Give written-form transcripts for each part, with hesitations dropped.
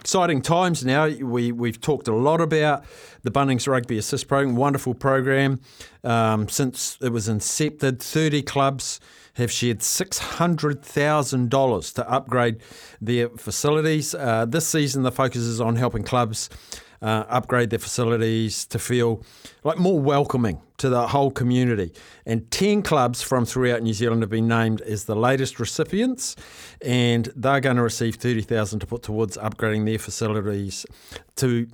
Exciting times now. We've talked a lot about the Bunnings Rugby Assist Program, wonderful program. Since it was incepted, 30 clubs have shared $600,000 to upgrade their facilities. This season, the focus is on helping clubs upgrade their facilities to feel like more welcoming to the whole community. And 10 clubs from throughout New Zealand have been named as the latest recipients, and they're going to receive $30,000 to put towards upgrading their facilities to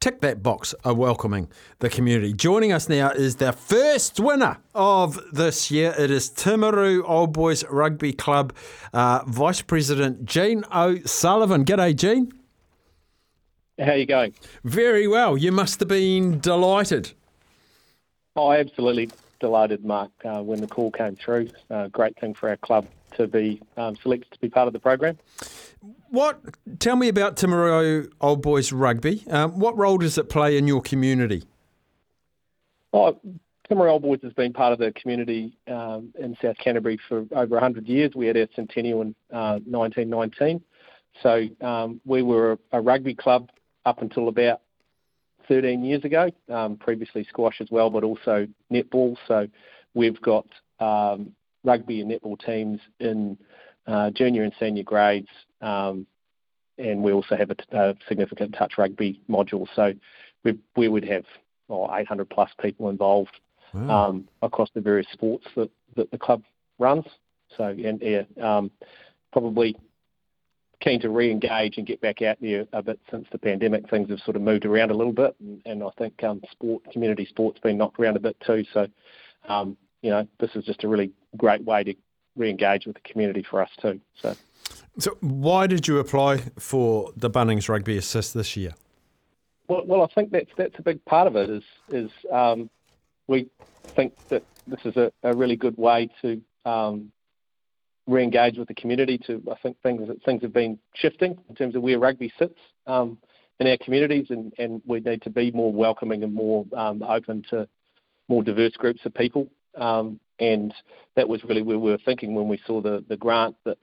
tick that box of welcoming the community. Joining us now is the first winner of this year. It is Timaru Old Boys Rugby Club Vice President Gene O'Sullivan. G'day, Gene. How are you going? Very well. You must have been delighted. Oh, absolutely delighted, Mark, when the call came through. Great thing for our club to be selected to be part of the program. Tell me about Timaru Old Boys Rugby. What role does it play in your community? Oh, Timaru Old Boys has been part of the community in South Canterbury for over 100 years. We had our centennial in 1919. So we were a rugby club up until about 13 years ago, previously squash as well, but also netball. So we've got rugby and netball teams in junior and senior grades, and we also have a significant touch rugby module. So we would have 800 plus people involved. Wow. Across the various sports that the club runs. So probably keen to re-engage and get back out there a bit since the pandemic. Things have sort of moved around a little bit, and I think community sport's been knocked around a bit too. So, this is just a really great way to re-engage with the community for us too. So why did you apply for the Bunnings Rugby Assist this year? Well, I think that's a big part of it is we think that this is a really good way to re-engage with the community. I think things have been shifting in terms of where rugby sits in our communities, and we need to be more welcoming and more open to more diverse groups of people. And that was really where we were thinking when we saw the grant that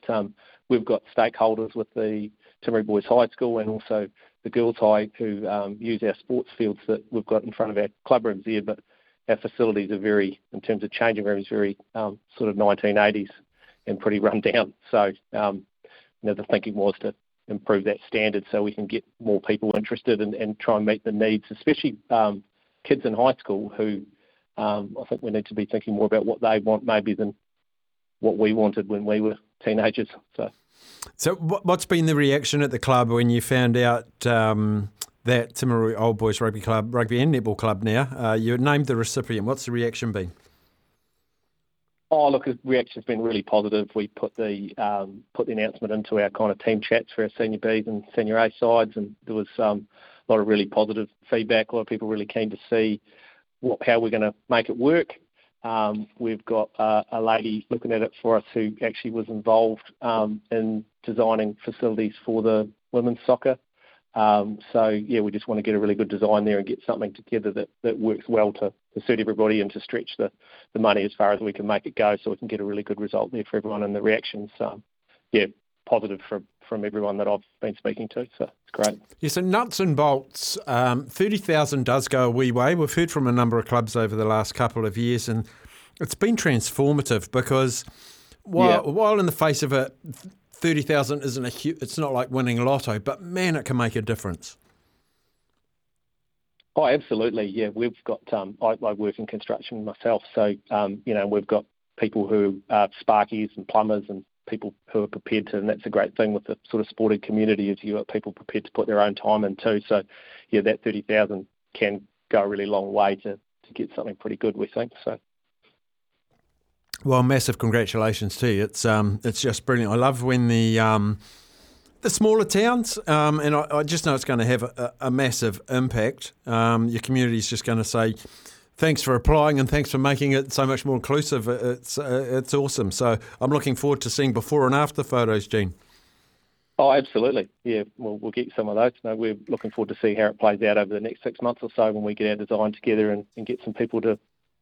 we've got stakeholders with the Timaru Boys High School and also the Girls High who use our sports fields that we've got in front of our club rooms there, but our facilities are very, in terms of changing rooms, very sort of 1980s and pretty run down. So the thinking was to improve that standard so we can get more people interested and try and meet the needs, especially kids in high school who I think we need to be thinking more about what they want maybe than what we wanted when we were teenagers. So what's been the reaction at the club when you found out that Timaru Old Boys Rugby and Netball Club now, you named the recipient? What's the reaction been? Oh, look, the reaction's been really positive. We put the announcement into our kind of team chats for our Senior Bs and Senior A sides, and there was a lot of really positive feedback. A lot of people really keen to see how we're going to make it work. We've got a lady looking at it for us who actually was involved in designing facilities for the women's soccer. We just want to get a really good design there and get something together that works well to suit everybody and to stretch the money as far as we can make it go, so we can get a really good result there for everyone. And the reaction's positive from everyone that I've been speaking to, so it's great. Yeah, so nuts and bolts, $30,000 does go a wee way. We've heard from a number of clubs over the last couple of years, and it's been transformative because while in the face of it, $30,000 isn't it's not like winning lotto, but man, it can make a difference. Oh, absolutely. Yeah, we've got, I work in construction myself. So, we've got people who are sparkies and plumbers and people who are prepared to, and that's a great thing with the sort of sporting community, is you've got people prepared to put their own time in too. So, that $30,000 can go a really long way to get something pretty good, we think. So. Well, massive congratulations to you. It's just brilliant. I love when the The smaller towns, and I just know it's going to have a massive impact. Your community is just going to say, thanks for applying and thanks for making it so much more inclusive. It's awesome. So I'm looking forward to seeing before and after photos, Gene. Oh, absolutely. Yeah, we'll get some of those. No, we're looking forward to see how it plays out over the next 6 months or so when we get our design together and get some people to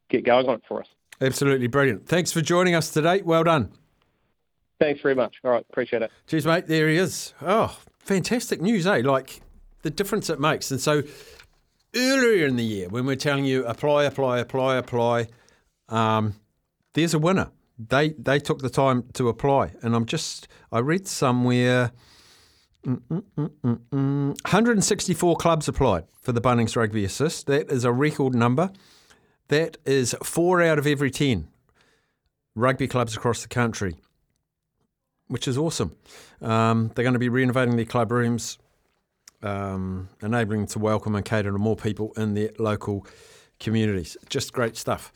get going on it for us. Absolutely brilliant. Thanks for joining us today. Well done. Thanks very much. All right, appreciate it. Cheers, mate. There he is. Oh, fantastic news, eh? Like, the difference it makes. And so earlier in the year, when we're telling you apply, there's a winner. They took the time to apply. And I read somewhere 164 clubs applied for the Bunnings Rugby Assist. That is a record number. That is 4 out of every 10 rugby clubs across the country, which is awesome. They're going to be renovating their club rooms, enabling them to welcome and cater to more people in their local communities. Just great stuff.